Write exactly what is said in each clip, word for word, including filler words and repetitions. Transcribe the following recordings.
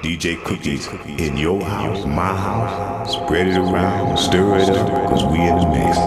D J Cookie in your house, my house. Spread it around, stir it up, cause we in the mix.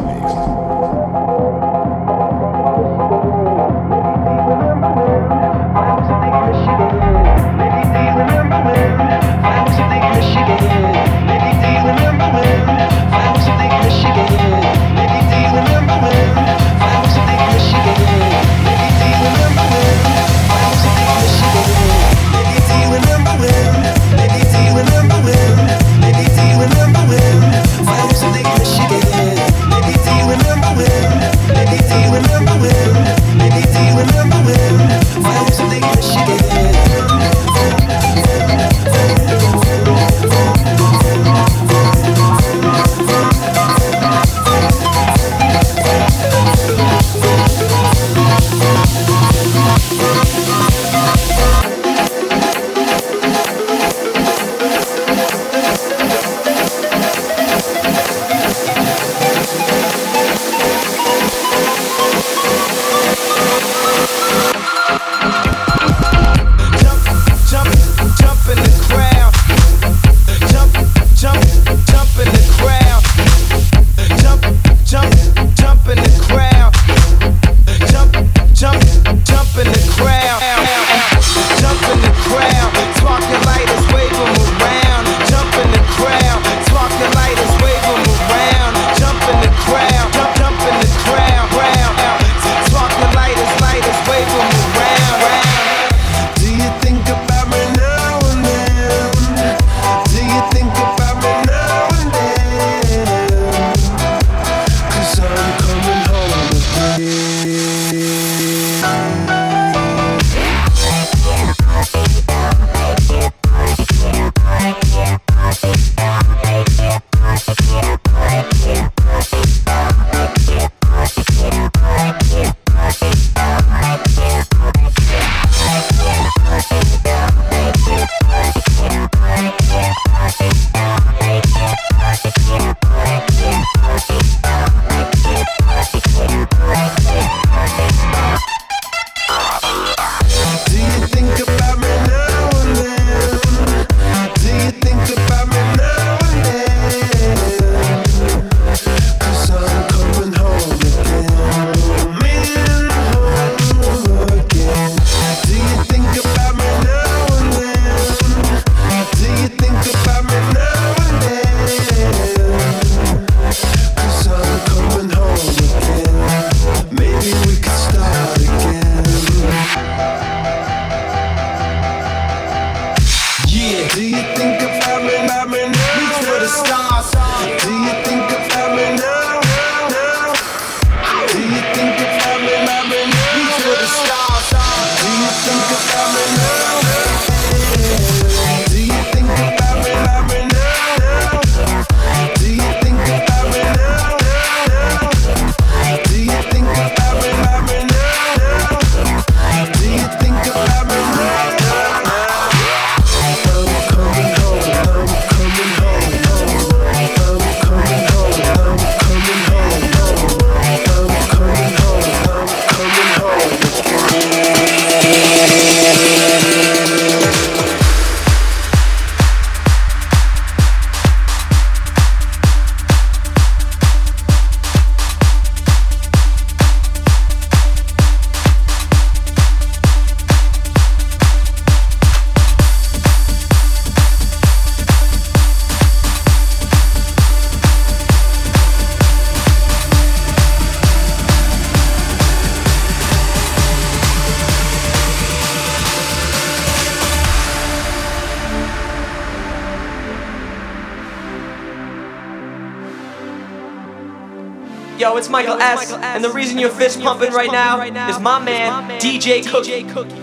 Yo, it's Michael, Yo, it's S, Michael S, and the reason your fist pumping right, right now is my man, man D J Cookie. Cookie.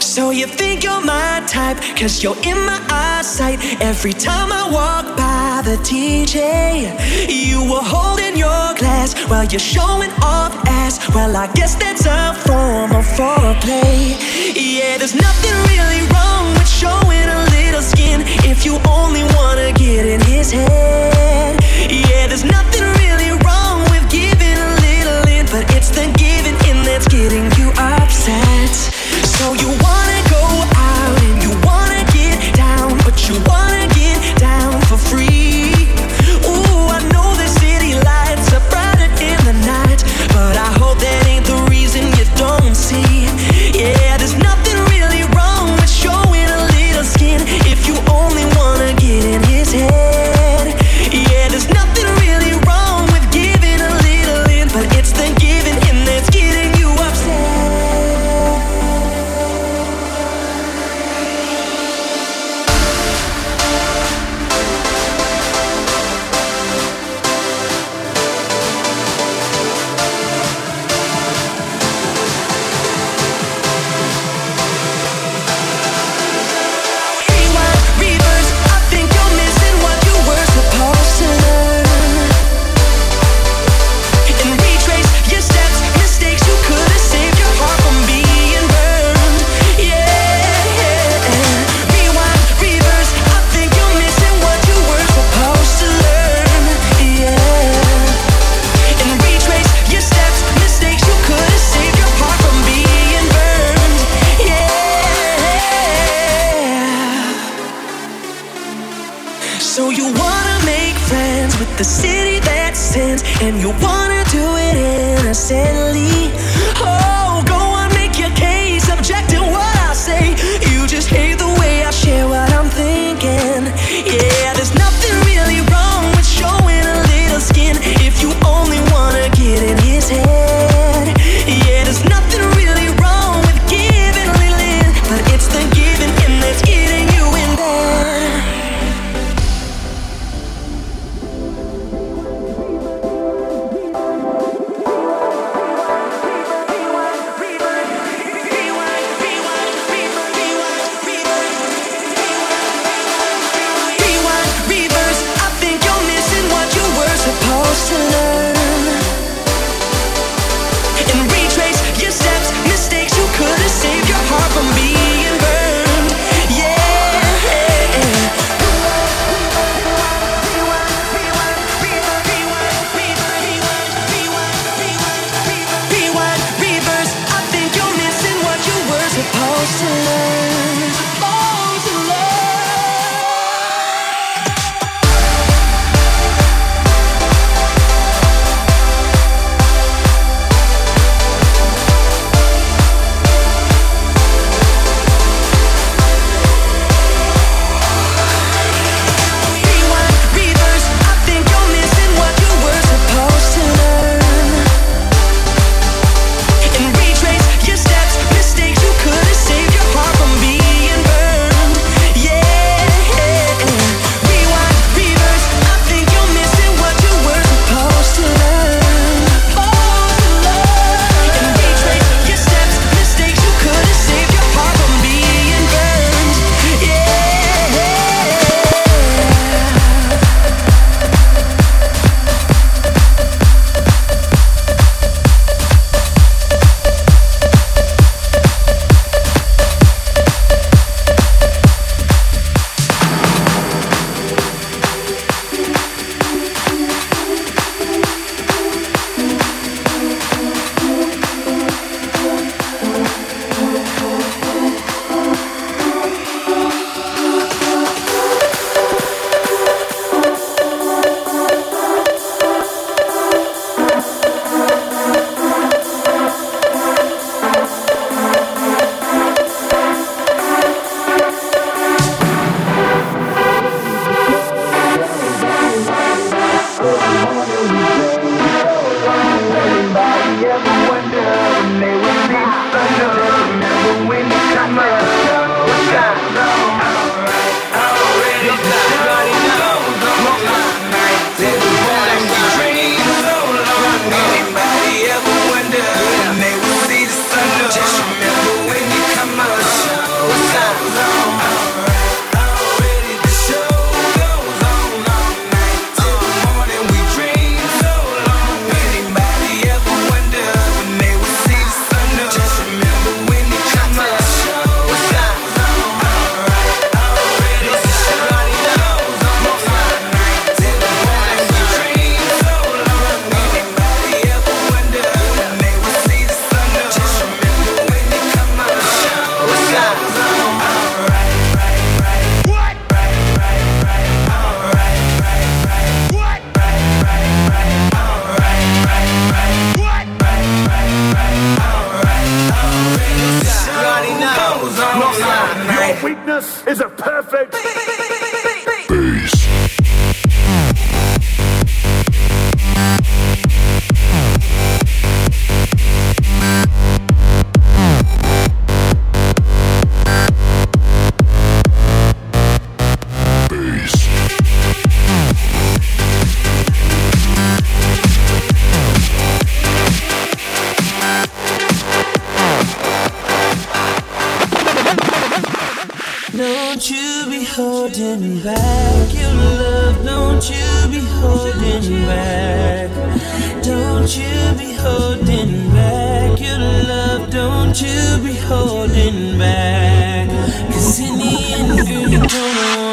So you think you're my type, cause you're in my eyesight. Every time I walk by the D J, you were holding your glass while you're showing off ass. Well, I guess that's a form of foreplay. Yeah, there's nothing really wrong with showing a little skin if you only wanna get in his head. Yeah, there's nothing really wrong. But it's the giving in that's getting you upset. So you wanna go out and you wanna get down. the city that sins, and you wanna do it innocently. Oh, go on, make your case, object to what I say. You just hate the way I share what I'm thinking. Yeah, there's nothing really wrong with showing a little skin if you only wanna get in his head. Yeah, there's nothing really wrong with giving a little in, but it's the giving in that's getting you in bed.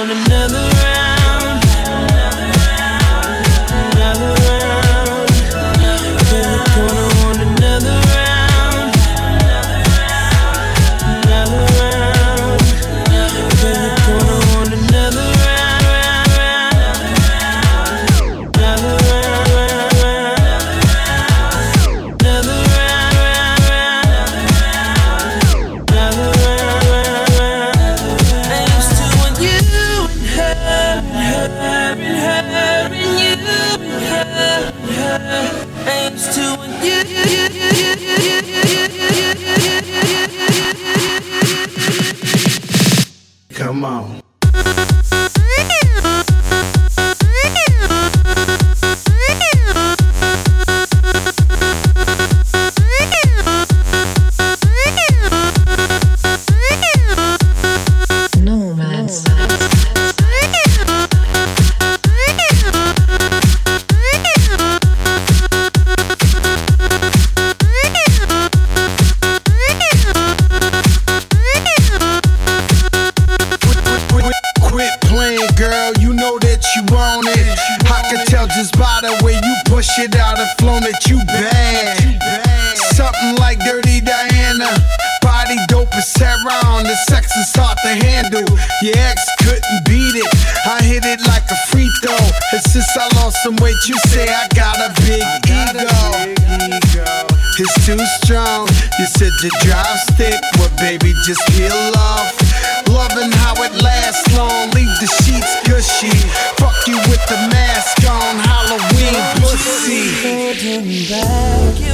Another Come on. Now you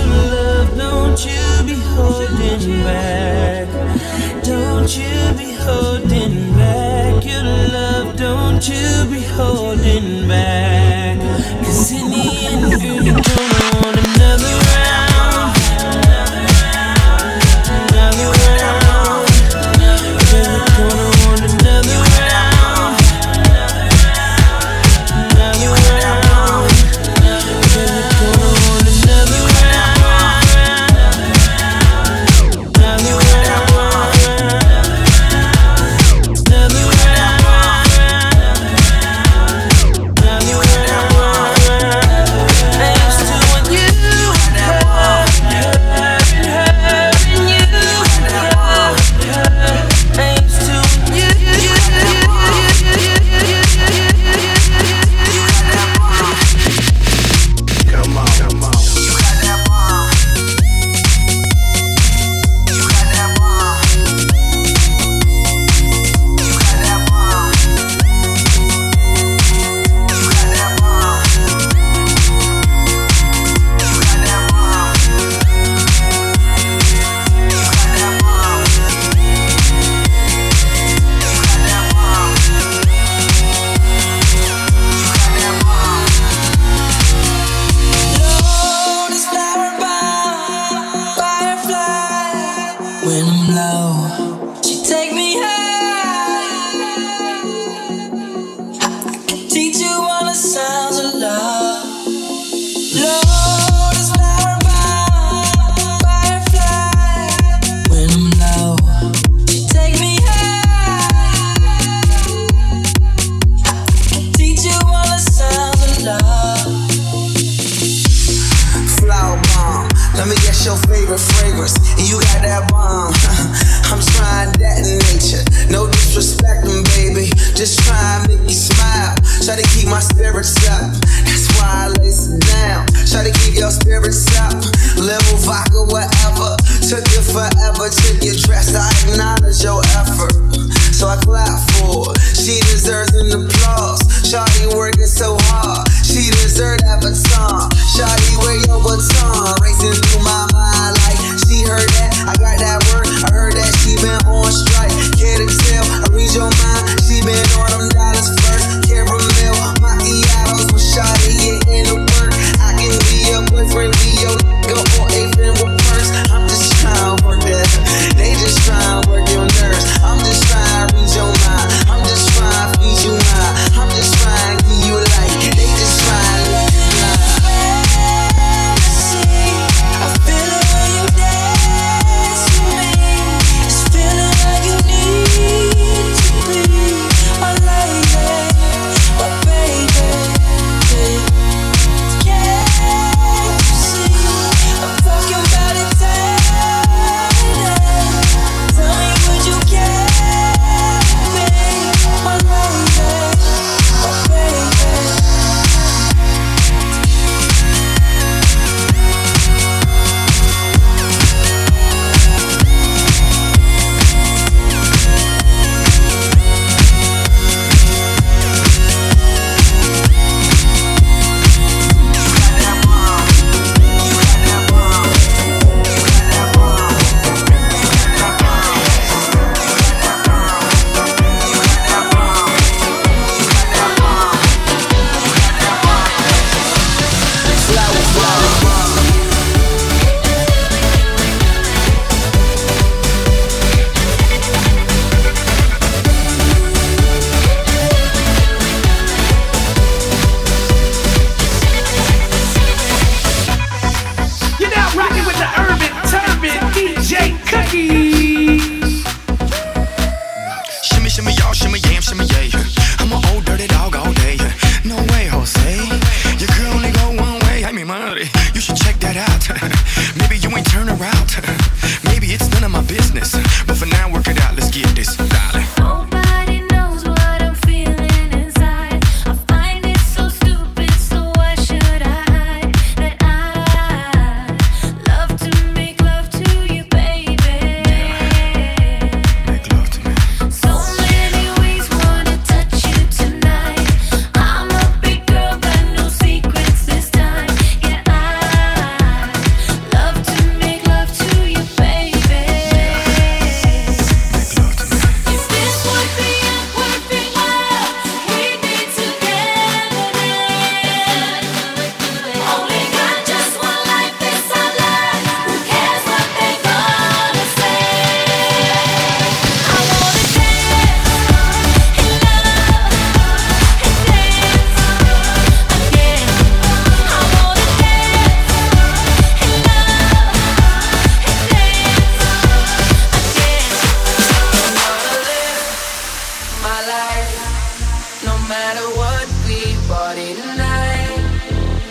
matter what we party tonight,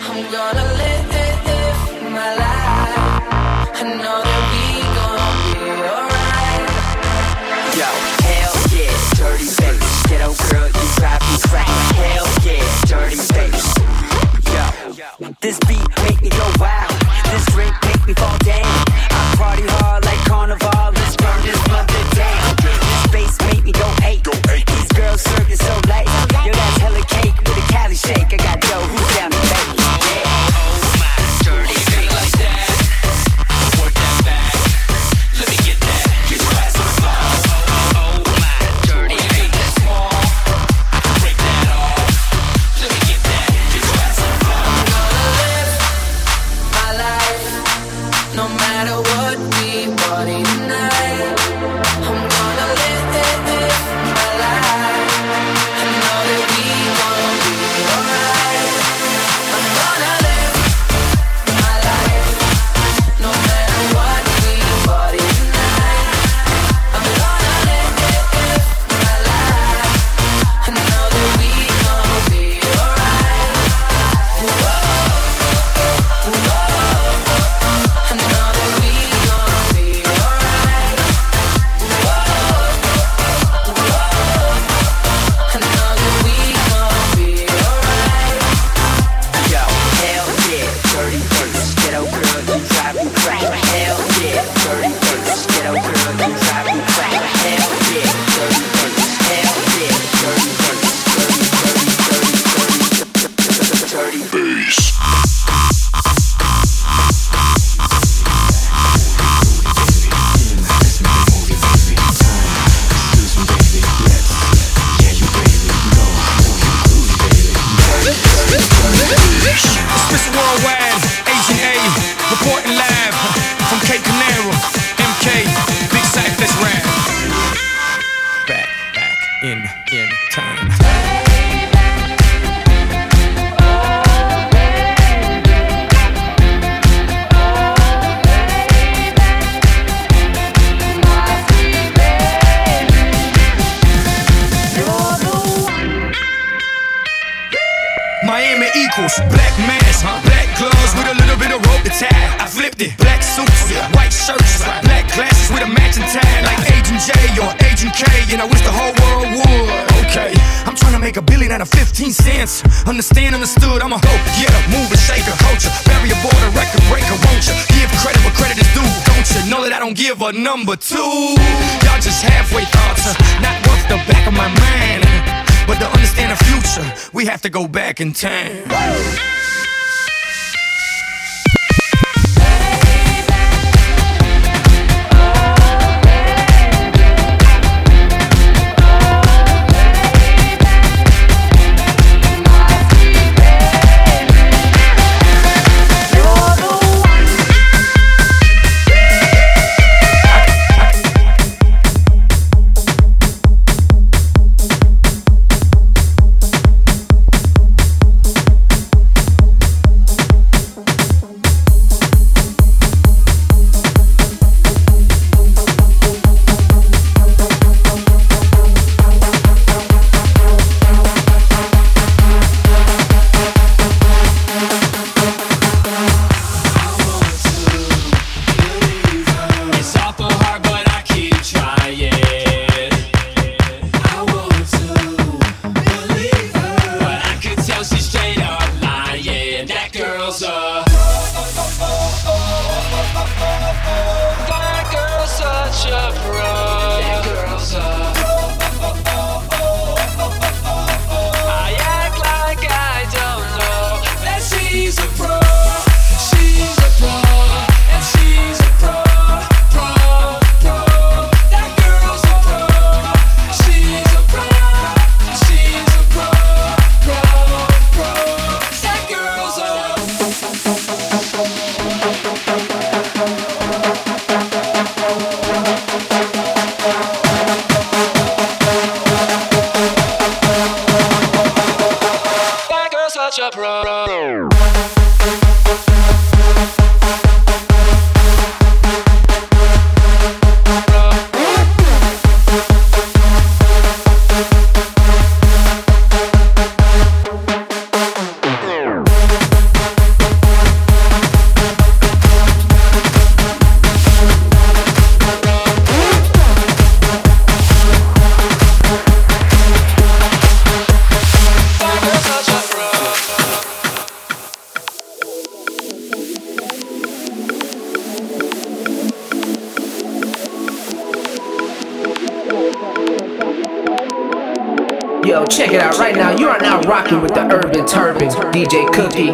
I'm gonna live my life. I know that we gon' be alright. Yo, hell yeah, dirty bass. Ghetto girl, you drive me crack. Hell yeah, dirty bass. Yo, this beat make me go wild. This drink make me fall down. I party hard like carnival. Let's burn this mother down. This bass make me go ache. These girls serve it so light. Yo, that's hella cake with a Cali shake. I got dough, who's down to bake? Yeah. Oh my, dirty bass like that. Work that back. Let me get that. Get your ass on the floor. Oh, oh my, dirty bass. That's small. Break that off. Let me get that. Get your ass on the floor. I'm gonna live my life, no matter what we party tonight. I'm gonna live my life. I know that we gon' be alright. I'm gonna live my life, no matter what we party tonight. I'm gonna live my life. I know that we gon' be alright. Whoa, whoa, I know that we gon' be alright. Whoa, whoa, I know that we gon' be alright. Yo, hell yeah, dirty bass. Ghetto girl, you drive me crack. Hell yeah, dirty bass. Ghetto girl, you drive me crack. Hell yeah, dirty bass. Hell yeah, dirty bass. Dirty, dirty, dirty, dirty, dirty, dirty bass. Swiss Worldwide, Agent A, reporting live from Cape Canaveral, M K, Big Sack, let's ride. Back, back, in, in time. Miami equals black mask, black gloves with a little bit of rope to tie. I flipped it, black suits, white shirts, black glasses with a matching tie, like Agent J or Agent K, and I wish the whole world would. Okay, I'm trying to make a billion out of fifteen cents. Understand, understood, I'm a hope. Yeah, move and shake a culture, bury a border, record breaker, won't ya? Give credit where credit is due, don't ya? Know that I don't give a number two. Y'all just halfway thoughts, not worth the back of my mind. But to understand the future, we have to go back in time. Whoa. Yo, check it out right now. You are now rocking with the Urban Turban, D J Cookie.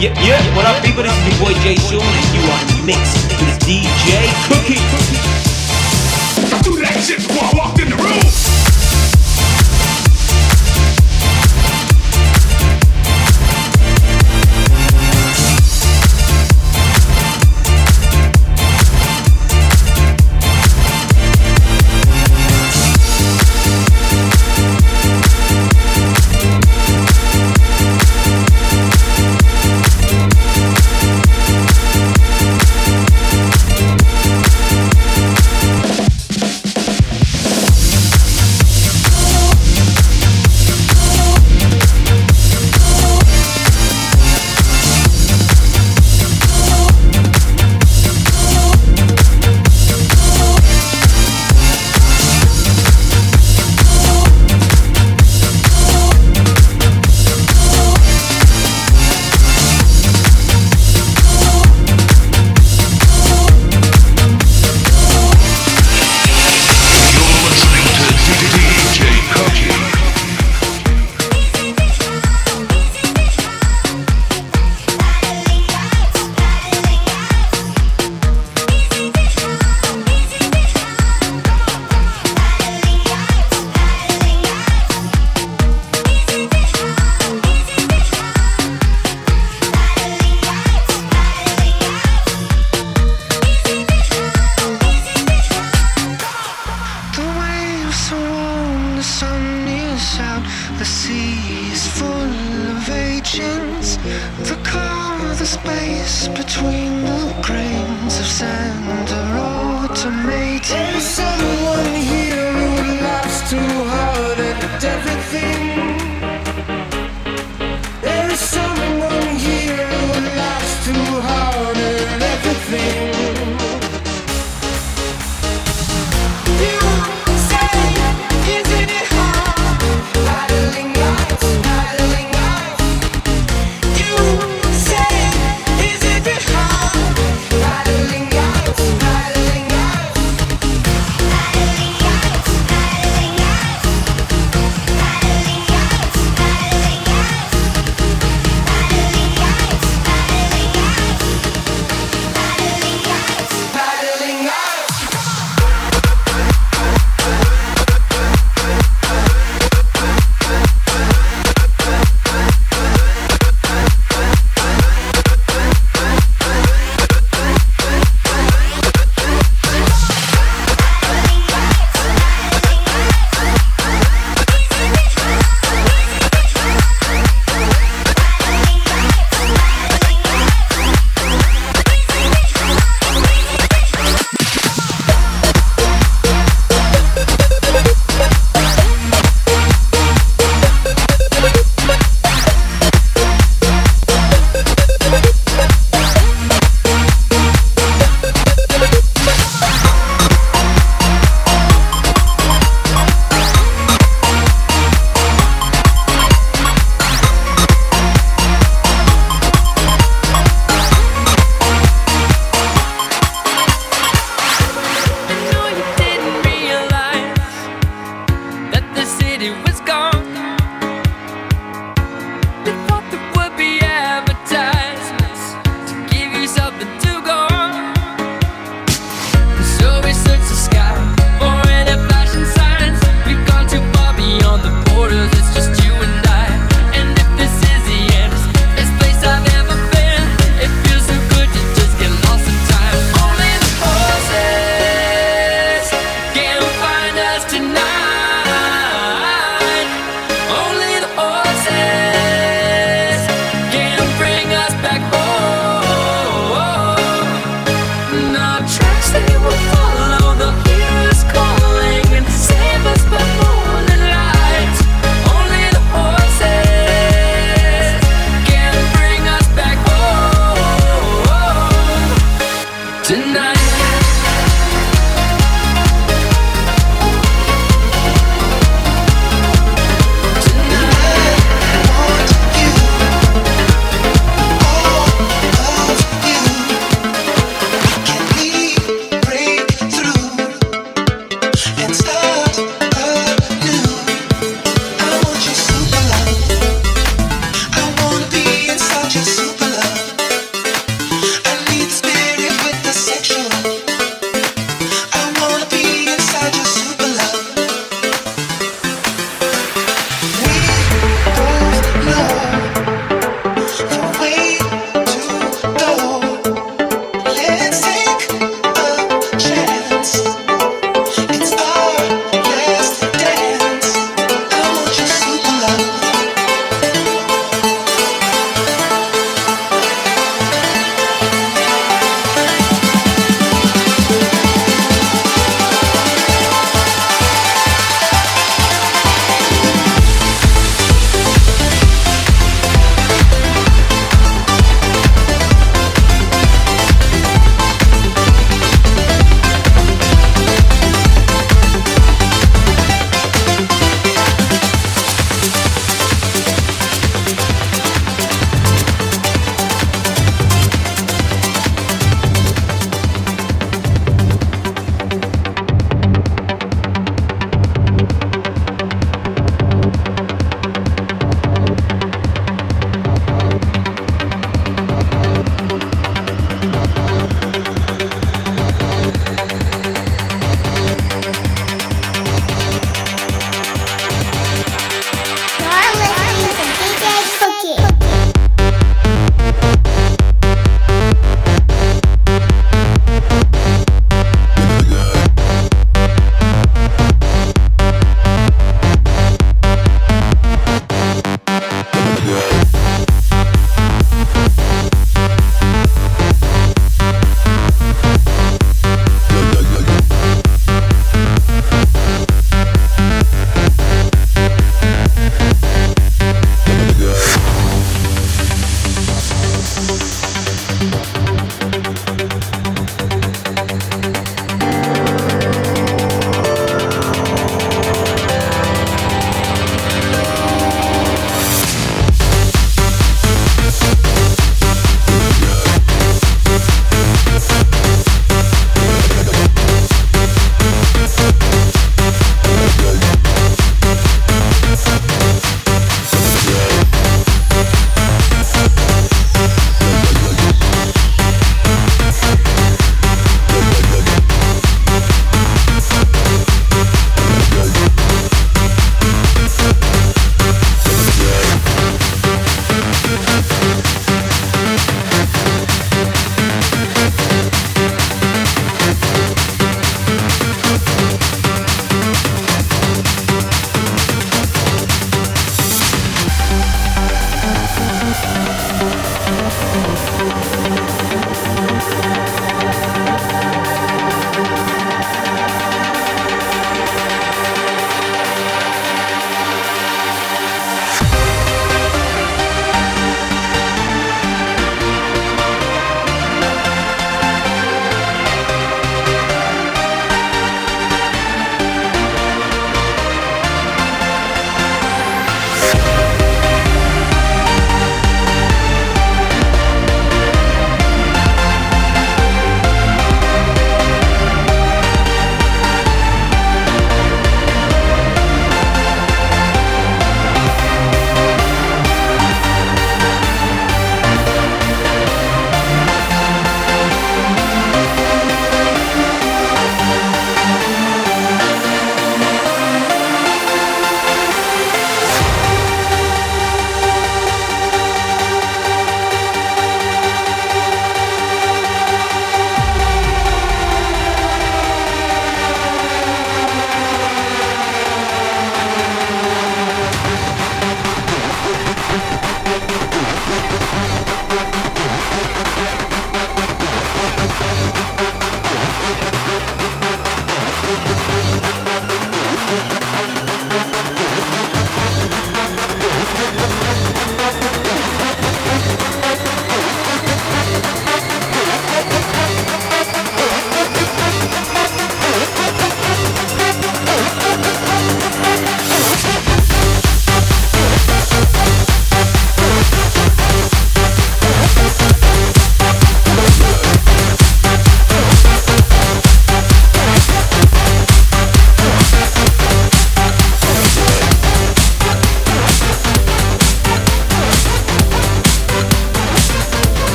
Yeah, yeah. What up, people? This is your boy Jay Soon, and you are mixed with D J Cookie. I threw that shit before I walked in the room.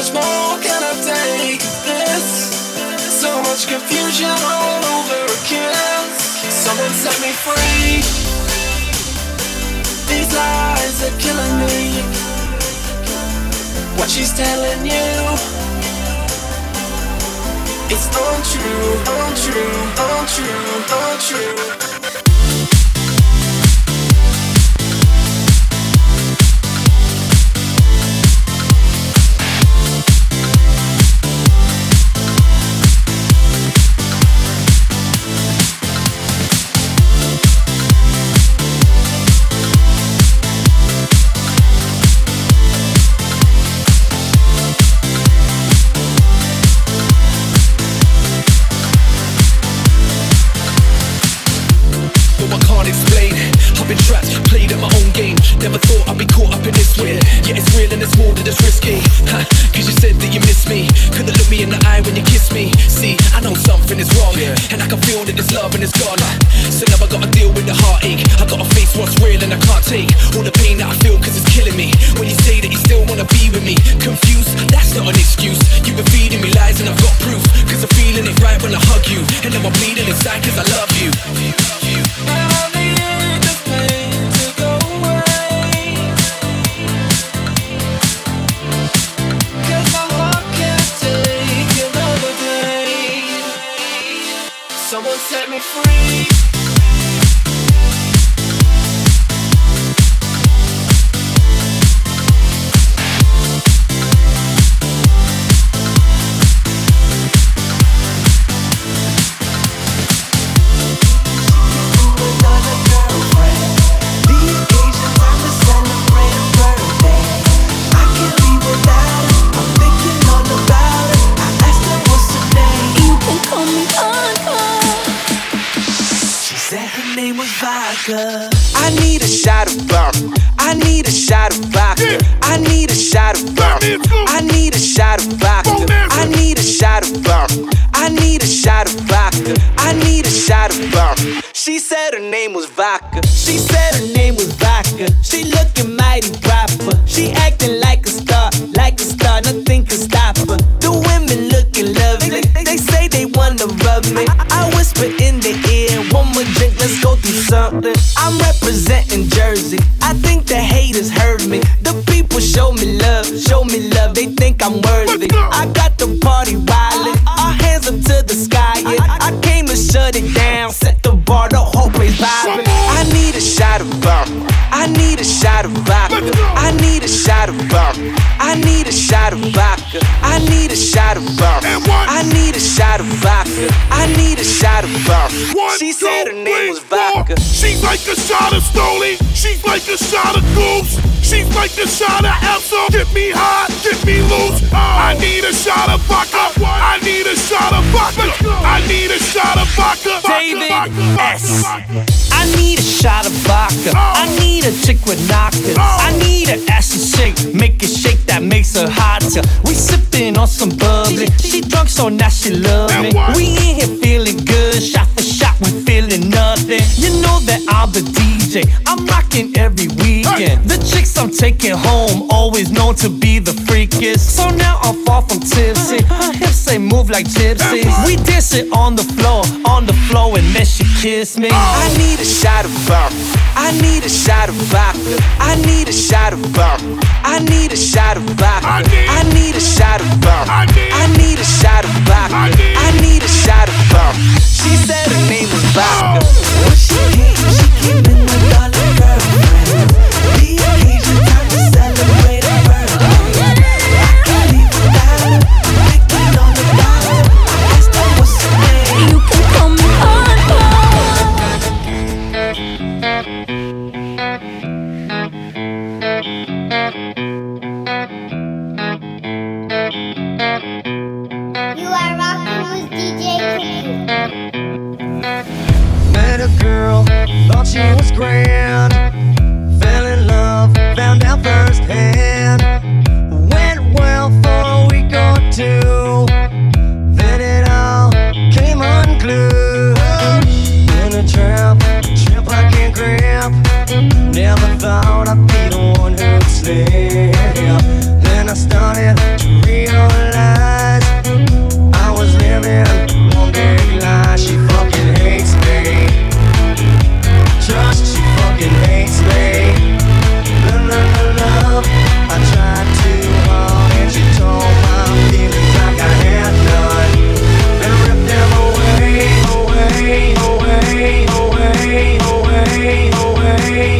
much more can I take this? So much confusion all over again. Someone set me free. These lies are killing me. What she's telling you, it's untrue, untrue, untrue, untrue. I need a shot of vodka. I need a shot of vodka. I need a shot of vodka. I need a shot of vodka. I need a shot of vodka. I need a shot of vodka. I need a shot of vodka. She said her name was Vodka. She said her name was Vodka. She looking mighty proper. She acting like a star, like a star. Nothing can stop her. The women looking lovely. They say they wanna rub me. I whisper in their ear, one more drink, let's go through something. I'm representing Jersey. I think the haters heard me. The people show me love, show me love. They think I'm worthy. I got the party wildin', our hands up to the sky. Yeah. I came to shut it down, set the bar the whole place vibing. I need a shot of vodka. I need a shot of vodka. I need a shot of vodka. I need a shot of vodka. I need a shot of vodka. I need a shot of vodka. I need a shot of vodka. She said her name was Vodka. She's like a shot of Stoli. She's like a shot of Goose. She's like a shot of Elso. Get me hot, get me loose. I need a shot of vodka. I need a shot of vodka. I need a shot of vodka. David S. I need a shot of vodka. I need a chick with knockers. I need an acid shake. Make it shake that makes her hotter. We sipping on some bubbly. She drunk so now she love it. We in here feeling good. Shot for shot we feeling nothing. You know that I'm the D J. I'm rocking every weekend. The chicks I'm taking home always known to be the freakiest. So now I'm far from tipsy. Her hips they move like gypsies. We dance it on the floor, on the floor, and then she kiss me. I need a shot of vodka. I need a shot of vodka. I need a shot of vodka. I need a shot of vodka. I need a shot of vodka. I need a shot of vodka. I need a shot of vodka. She said her name was Vodka. When she came, she came in with all her girlfriends. The occasion time to celebrate her birthday. I can't leave without her. Making all the dollars. I asked her what's her name. You can call me Hardcore. You are rocking with D J Cookie. Met a girl, thought she was grand. Fell in love, found out firsthand. Went well for a week or two. Then it all came unglued. In a trap, trip I can't grab. Never thought I'd be the one who'd slip. when I started to realize I was living one big lie. She fucking hates me. Trust, she fucking hates me. Love, love, love, love. I tried too hard and she told my feelings like I had none and ripped them away, away, away, away, away, away, away.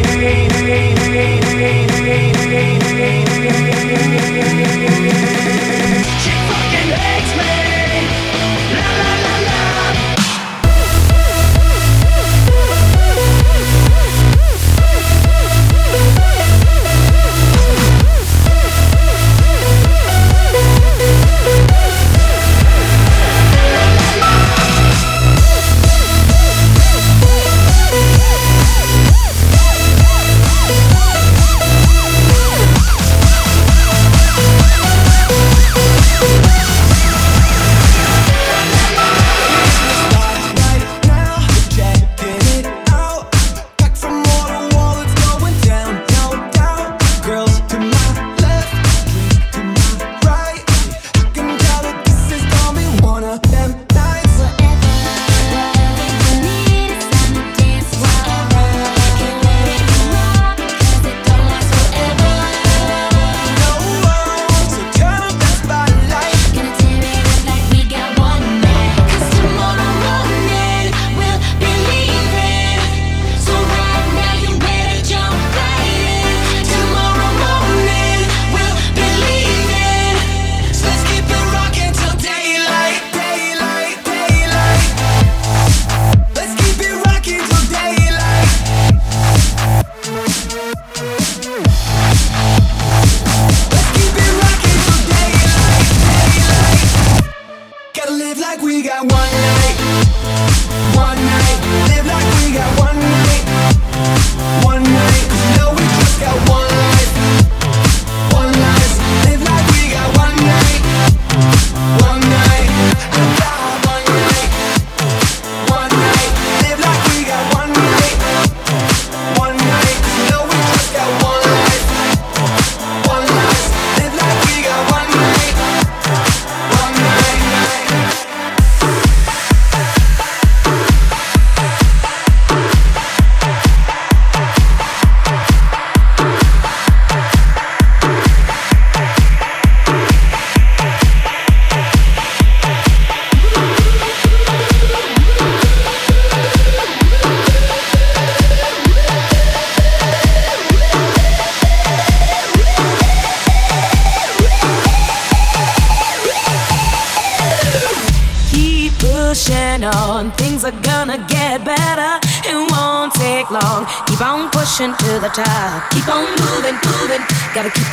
To the top, keep on moving, moving. Gotta keep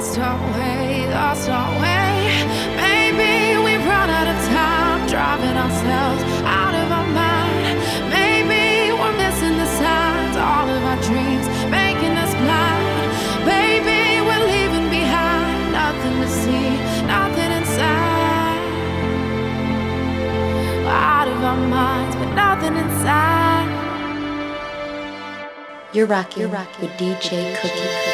lost our way, lost our way. Maybe we've run out of time, driving ourselves out of our mind. Maybe we're missing the signs, all of our dreams making us blind. Baby, we're leaving behind nothing to see, nothing inside. We're out of our minds, but nothing inside. You're rocking, you're rocking with D J Cookie.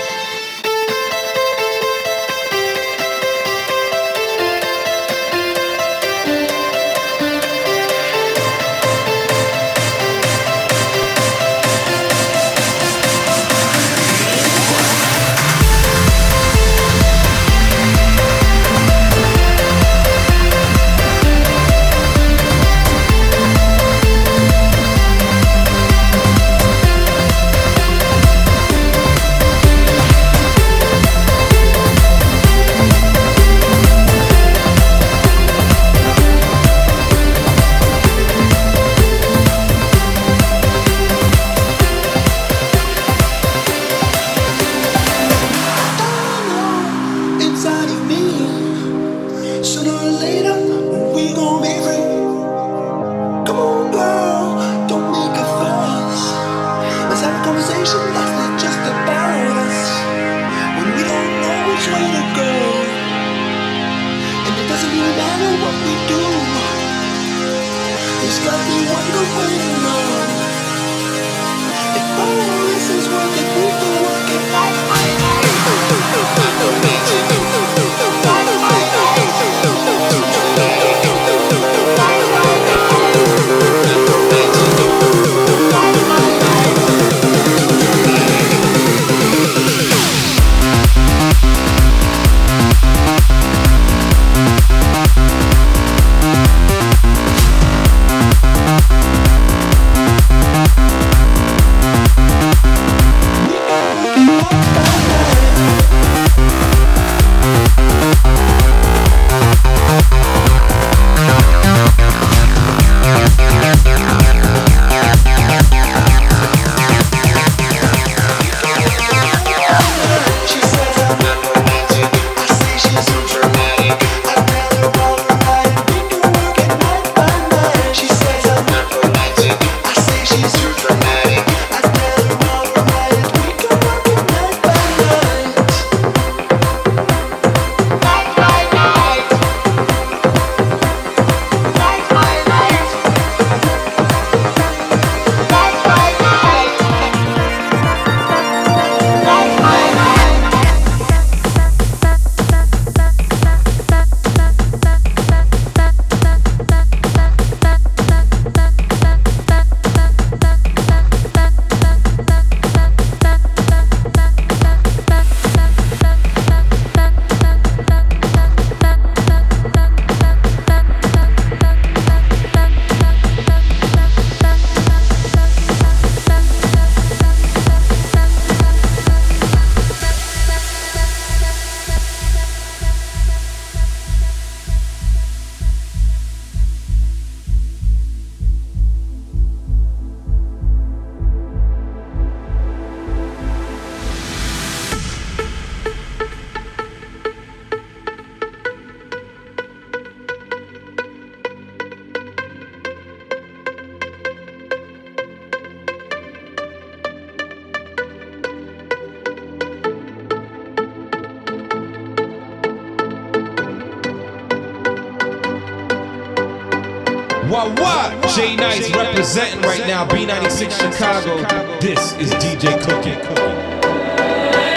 J-Nice representing right now, B ninety-six Chicago. This is D J Cookie.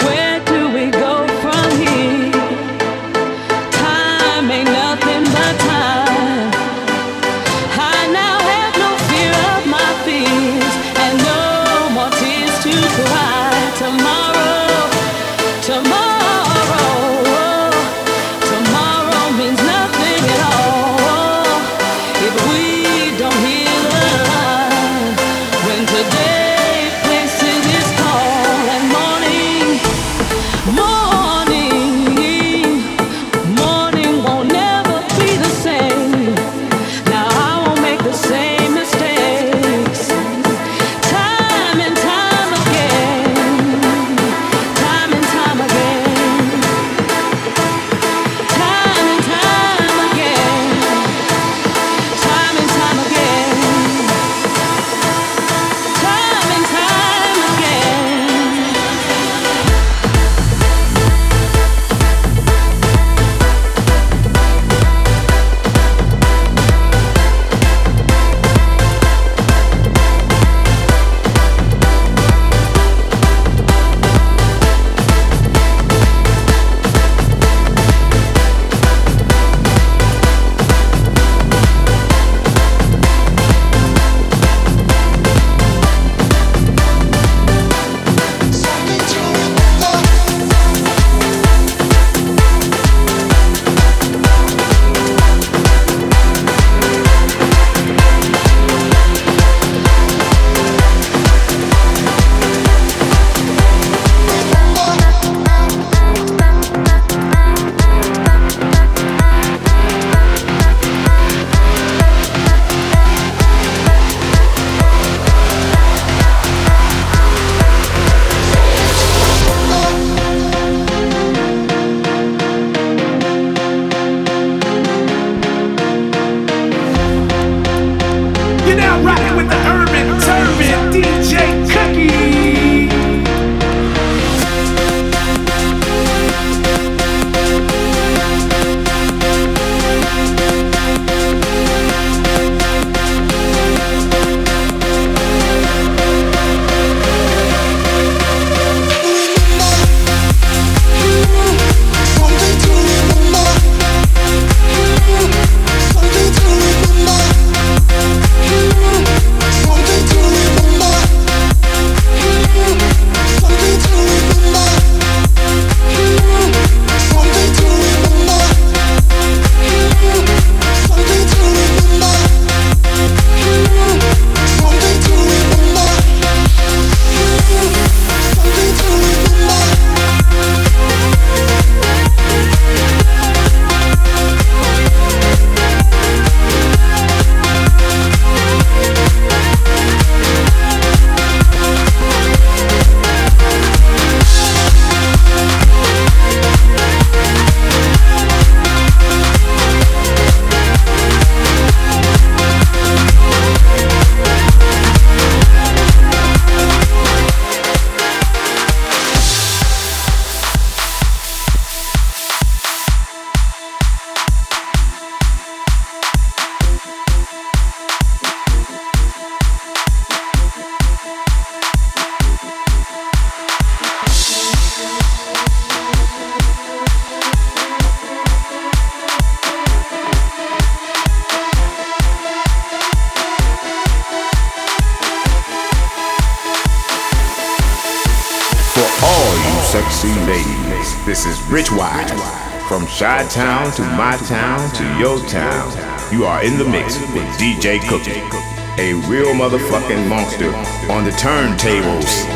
Where do we go from here? Time ain't nothing but time. I now have no fear of my fears, and no more tears to cry. Tomorrow, tomorrow, tomorrow means nothing at all if we don't hear the line when today places its call and sexy ladies. This is Rich Wise. From Chi-Town to my town to your town, you are in the mix with D J Cookie, a real motherfucking monster on the turntables.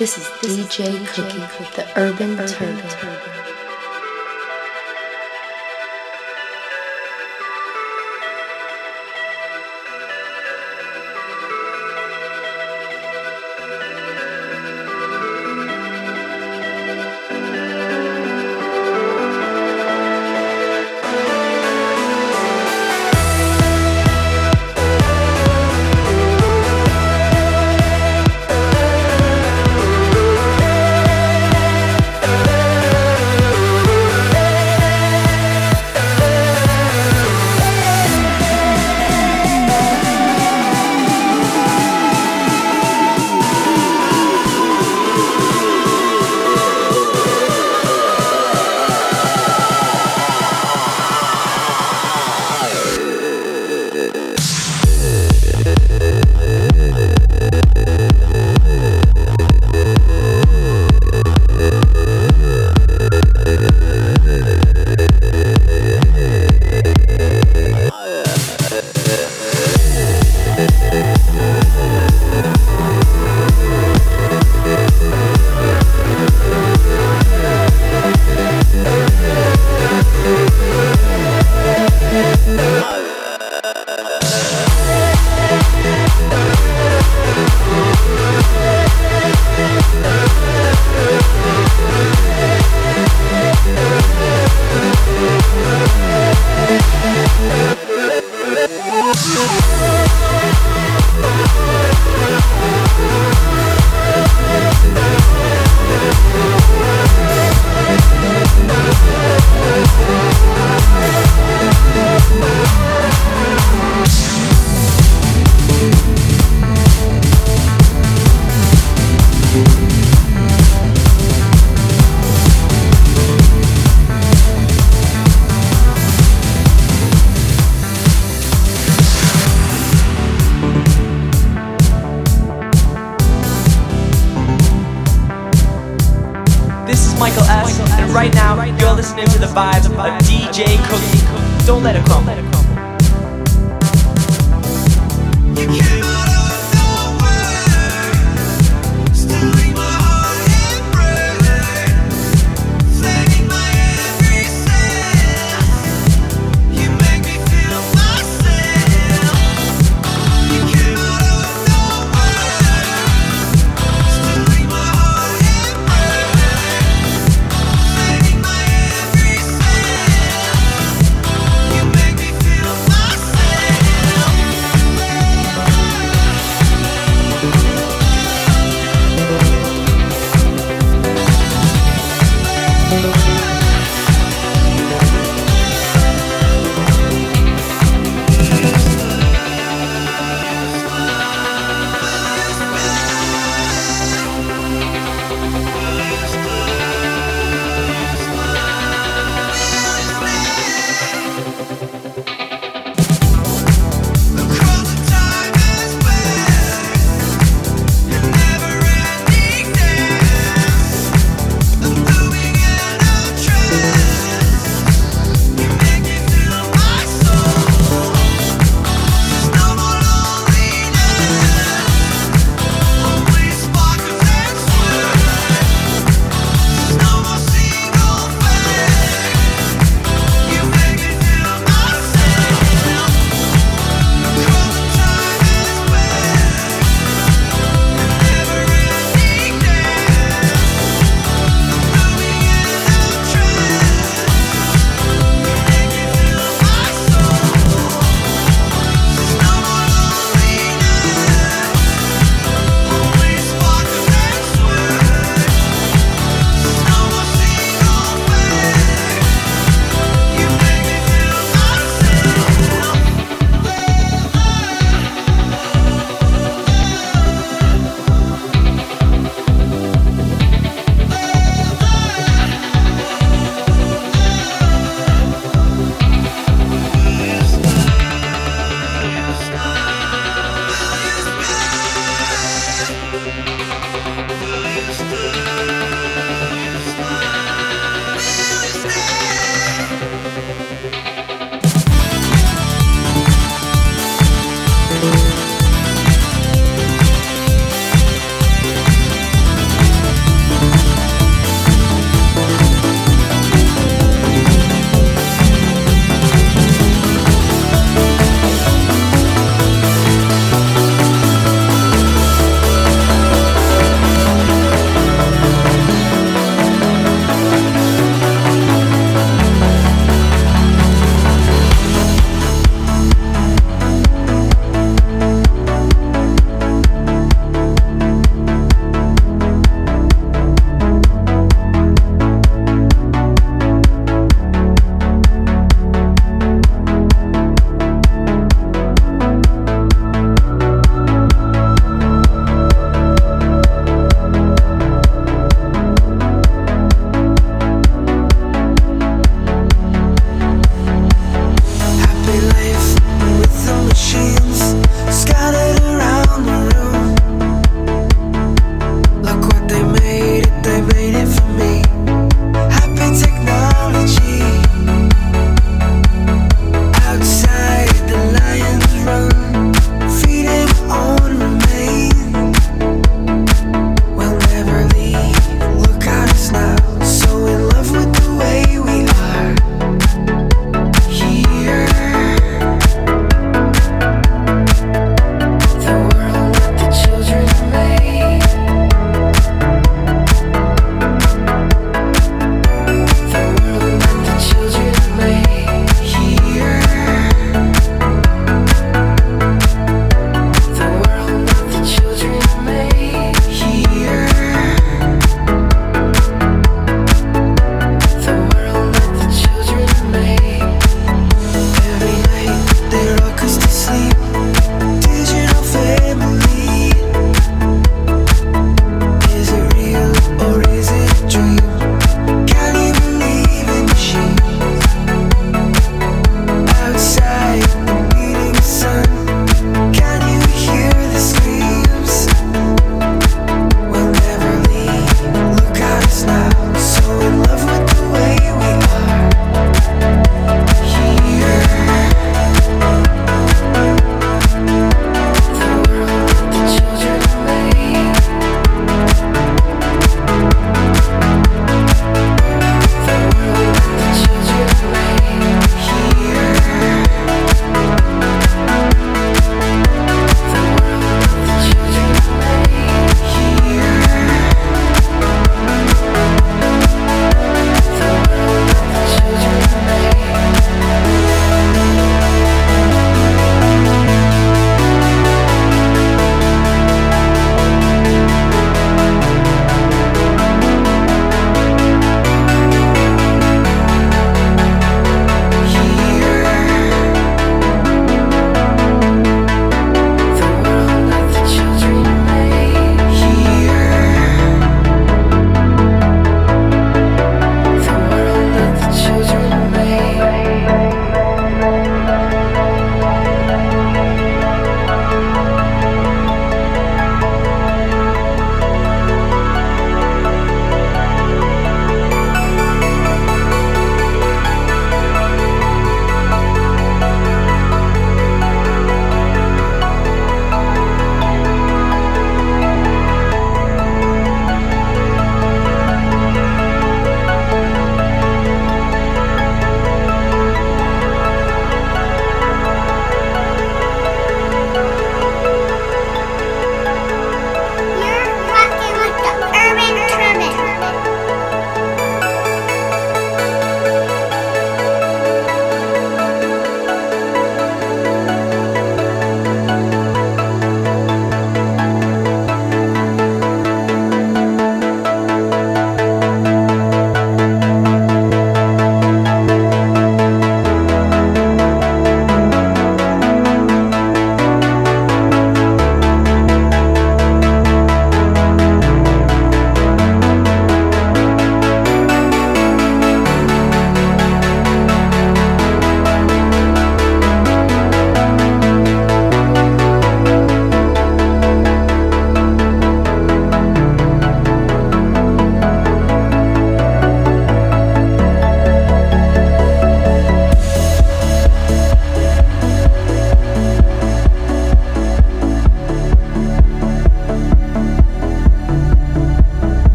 This is D J Cookie, the Urban Turtle. Right now, you're listening to the vibes of D J Cookie. Don't let it crumble.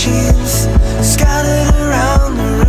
sheets scattered around the room.